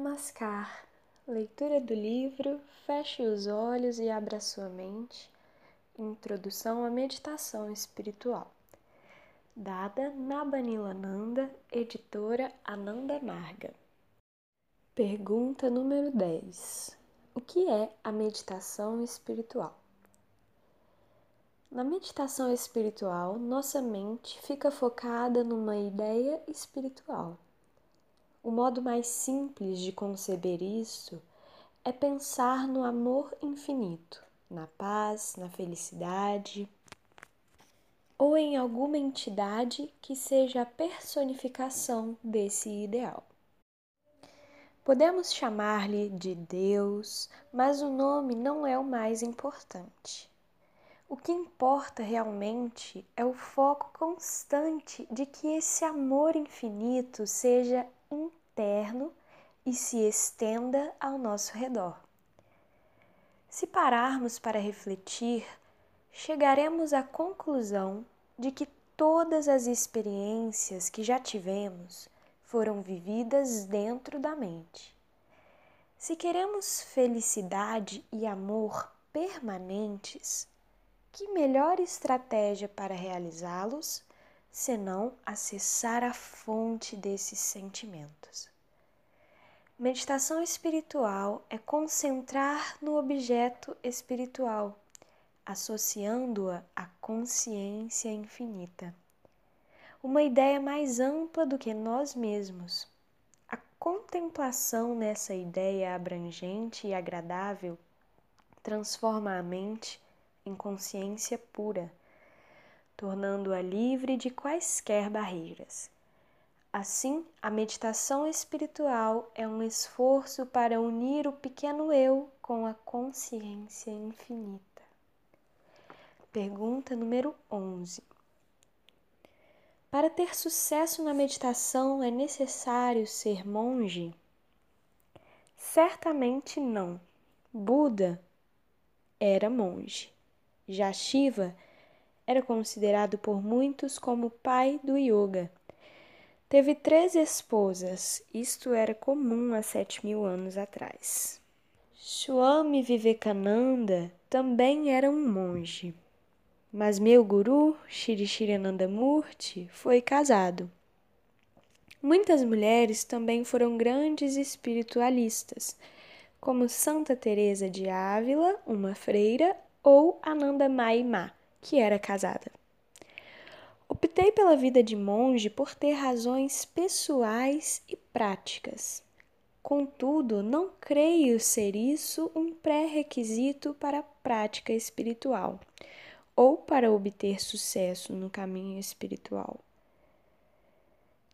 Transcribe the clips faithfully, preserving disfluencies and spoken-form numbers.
Namaskar, leitura do livro, feche os olhos e abra sua mente, introdução à meditação espiritual. Dada Nabanilananda, editora Ananda Marga. Pergunta número dez. O que é a meditação espiritual? Na meditação espiritual, nossa mente fica focada numa ideia espiritual. O modo mais simples de conceber isso é pensar no amor infinito, na paz, na felicidade, ou em alguma entidade que seja a personificação desse ideal. Podemos chamar-lhe de Deus, mas o nome não é o mais importante. O que importa realmente é o foco constante de que esse amor infinito seja interno e se estenda ao nosso redor. Se pararmos para refletir, chegaremos à conclusão de que todas as experiências que já tivemos foram vividas dentro da mente. Se queremos felicidade e amor permanentes, que melhor estratégia para realizá-los senão acessar a fonte desses sentimentos? Meditação espiritual é concentrar no objeto espiritual, associando-a à consciência infinita. Uma ideia mais ampla do que nós mesmos. A contemplação nessa ideia abrangente e agradável transforma a mente em consciência pura, tornando-a livre de quaisquer barreiras. Assim, a meditação espiritual é um esforço para unir o pequeno eu com a consciência infinita. Pergunta número onze. Para ter sucesso na meditação é necessário ser monge? Certamente não. Buda era monge. Já Shiva era considerado por muitos como o pai do yoga. Teve três esposas, isto era comum há sete mil anos atrás. Swami Vivekananda também era um monge, mas meu guru, Shrii Shrii Ánandamúrti, foi casado. Muitas mulheres também foram grandes espiritualistas, como Santa Teresa de Ávila, uma freira, ou Anandamai Ma, que era casada. Optei pela vida de monge por ter razões pessoais e práticas. Contudo, não creio ser isso um pré-requisito para a prática espiritual ou para obter sucesso no caminho espiritual.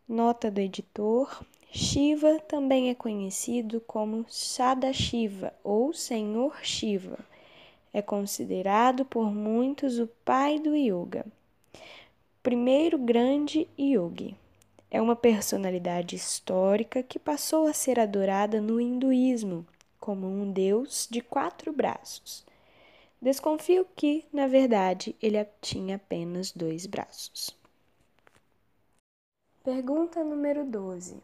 Nota do editor: Shiva também é conhecido como Sadashiva ou Senhor Shiva. É considerado por muitos o pai do yoga, primeiro grande yogi. É uma personalidade histórica que passou a ser adorada no hinduísmo como um deus de quatro braços. Desconfio que, na verdade, ele tinha apenas dois braços. Pergunta número doze.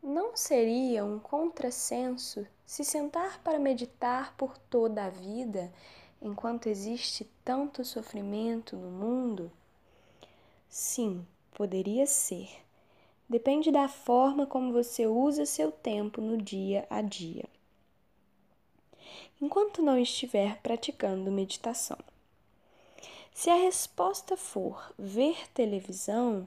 Não seria um contrassenso se sentar para meditar por toda a vida, enquanto existe tanto sofrimento no mundo? Sim, poderia ser. Depende da forma como você usa seu tempo no dia a dia, enquanto não estiver praticando meditação. Se a resposta for ver televisão,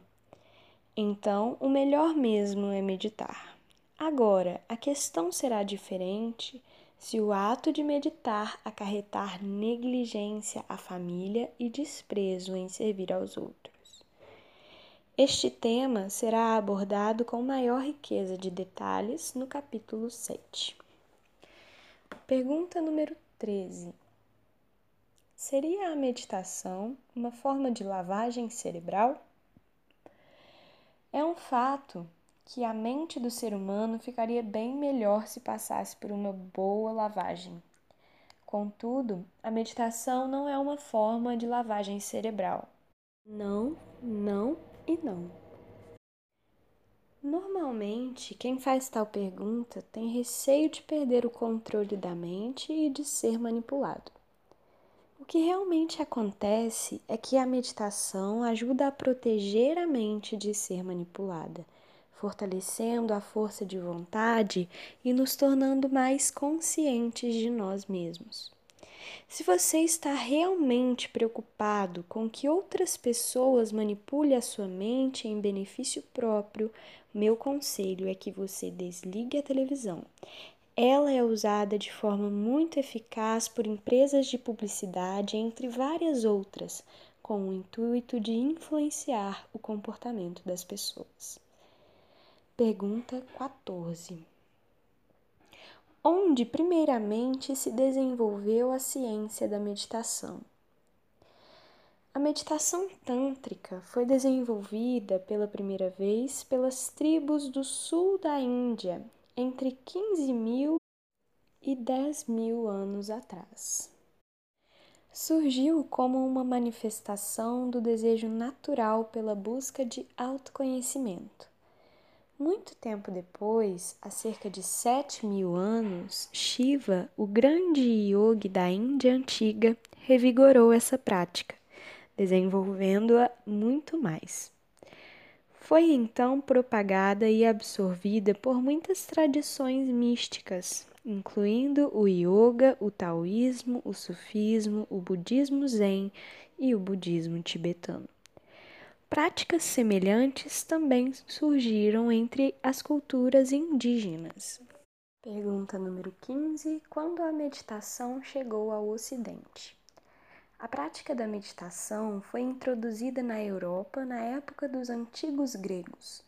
então, o melhor mesmo é meditar. Agora, a questão será diferente se o ato de meditar acarretar negligência à família e desprezo em servir aos outros. Este tema será abordado com maior riqueza de detalhes no capítulo sete. Pergunta número treze. Seria a meditação uma forma de lavagem cerebral? É um fato que a mente do ser humano ficaria bem melhor se passasse por uma boa lavagem. Contudo, a meditação não é uma forma de lavagem cerebral. Não, não e não. Normalmente, quem faz tal pergunta tem receio de perder o controle da mente e de ser manipulado. O que realmente acontece é que a meditação ajuda a proteger a mente de ser manipulada, fortalecendo a força de vontade e nos tornando mais conscientes de nós mesmos. Se você está realmente preocupado com que outras pessoas manipulem a sua mente em benefício próprio, meu conselho é que você desligue a televisão. Ela é usada de forma muito eficaz por empresas de publicidade, entre várias outras, com o intuito de influenciar o comportamento das pessoas. Pergunta quatorze. Onde primeiramente se desenvolveu a ciência da meditação? A meditação tântrica foi desenvolvida pela primeira vez pelas tribos do sul da Índia, entre quinze mil e dez mil anos atrás. Surgiu como uma manifestação do desejo natural pela busca de autoconhecimento. Muito tempo depois, há cerca de sete mil anos, Shiva, o grande yogi da Índia antiga, revigorou essa prática, desenvolvendo-a muito mais. Foi então propagada e absorvida por muitas tradições místicas, incluindo o yoga, o taoísmo, o sufismo, o budismo zen e o budismo tibetano. Práticas semelhantes também surgiram entre as culturas indígenas. Pergunta número quinze. Quando a meditação chegou ao Ocidente? A prática da meditação foi introduzida na Europa na época dos antigos gregos,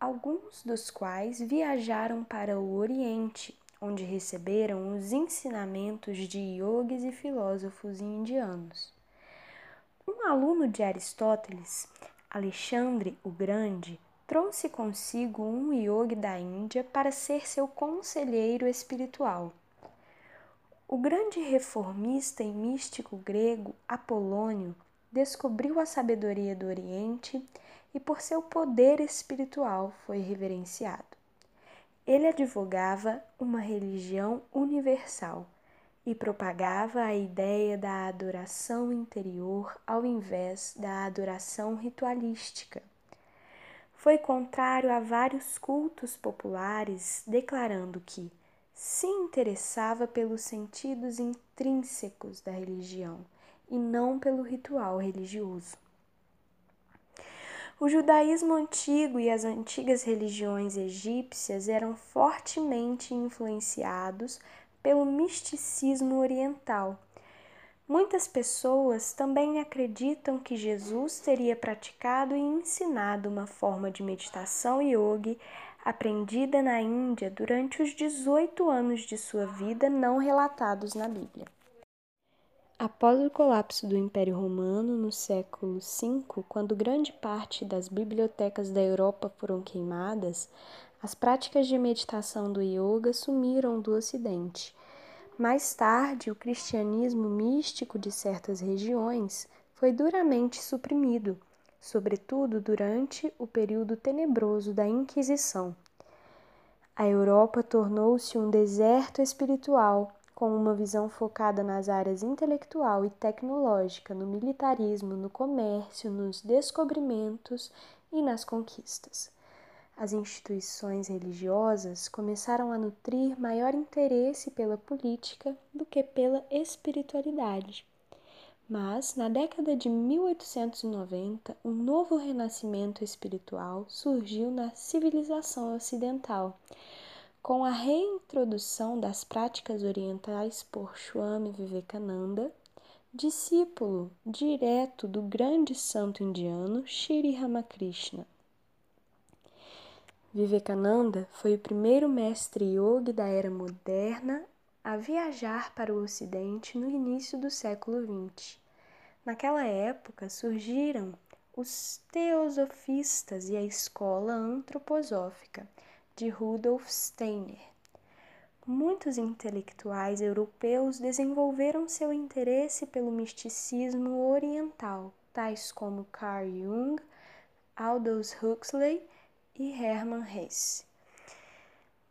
alguns dos quais viajaram para o Oriente, onde receberam os ensinamentos de yogis e filósofos indianos. Um aluno de Aristóteles, Alexandre o Grande, trouxe consigo um yogi da Índia para ser seu conselheiro espiritual. O grande reformista e místico grego Apolônio descobriu a sabedoria do Oriente e, por seu poder espiritual, foi reverenciado. Ele advogava uma religião universal e propagava a ideia da adoração interior ao invés da adoração ritualística. Foi contrário a vários cultos populares, declarando que se interessava pelos sentidos intrínsecos da religião e não pelo ritual religioso. O judaísmo antigo e as antigas religiões egípcias eram fortemente influenciados pelo misticismo oriental. Muitas pessoas também acreditam que Jesus teria praticado e ensinado uma forma de meditação yogi aprendida na Índia durante os dezoito anos de sua vida não relatados na Bíblia. Após o colapso do Império Romano no século cinco, quando grande parte das bibliotecas da Europa foram queimadas, as práticas de meditação do yoga sumiram do Ocidente. Mais tarde, o cristianismo místico de certas regiões foi duramente suprimido, sobretudo durante o período tenebroso da Inquisição. A Europa tornou-se um deserto espiritual, com uma visão focada nas áreas intelectual e tecnológica, no militarismo, no comércio, nos descobrimentos e nas conquistas. As instituições religiosas começaram a nutrir maior interesse pela política do que pela espiritualidade. Mas, na década de mil oitocentos e noventa, um novo renascimento espiritual surgiu na civilização ocidental, com a reintrodução das práticas orientais por Swami Vivekananda, discípulo direto do grande santo indiano Sri Ramakrishna. Vivekananda foi o primeiro mestre yogi da era moderna a viajar para o Ocidente no início do século vinte. Naquela época surgiram os teosofistas e a escola antroposófica de Rudolf Steiner. Muitos intelectuais europeus desenvolveram seu interesse pelo misticismo oriental, tais como Carl Jung, Aldous Huxley e Herman Hesse.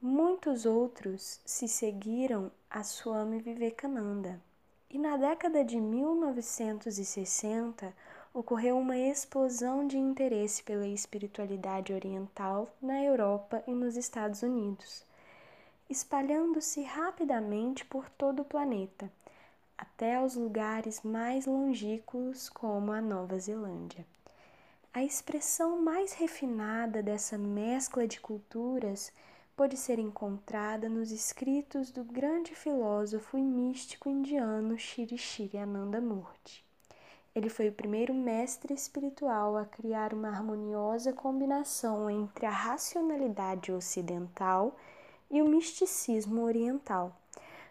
Muitos outros se seguiram a Swami Vivekananda, e na década de mil novecentos e sessenta ocorreu uma explosão de interesse pela espiritualidade oriental na Europa e nos Estados Unidos, espalhando-se rapidamente por todo o planeta, até os lugares mais longínquos como a Nova Zelândia. A expressão mais refinada dessa mescla de culturas pode ser encontrada nos escritos do grande filósofo e místico indiano Shrii Shrii Ánandamúrti. Ele foi o primeiro mestre espiritual a criar uma harmoniosa combinação entre a racionalidade ocidental e o misticismo oriental.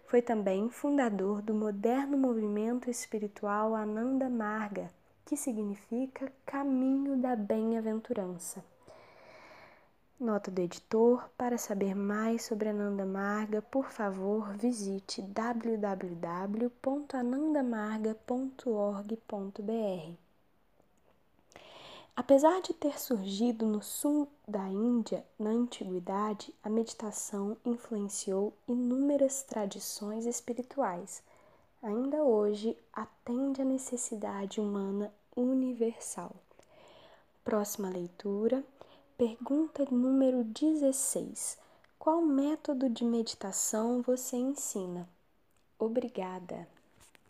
Foi também fundador do moderno movimento espiritual Ananda Marga, que significa caminho da bem-aventurança. Nota do editor: para saber mais sobre Ananda Marga, por favor, visite w w w ponto ananda marga ponto org ponto b r. Apesar de ter surgido no sul da Índia na antiguidade, a meditação influenciou inúmeras tradições espirituais. Ainda hoje, atende à necessidade humana universal. Próxima leitura. Pergunta número dezesseis. Qual método de meditação você ensina? Obrigada!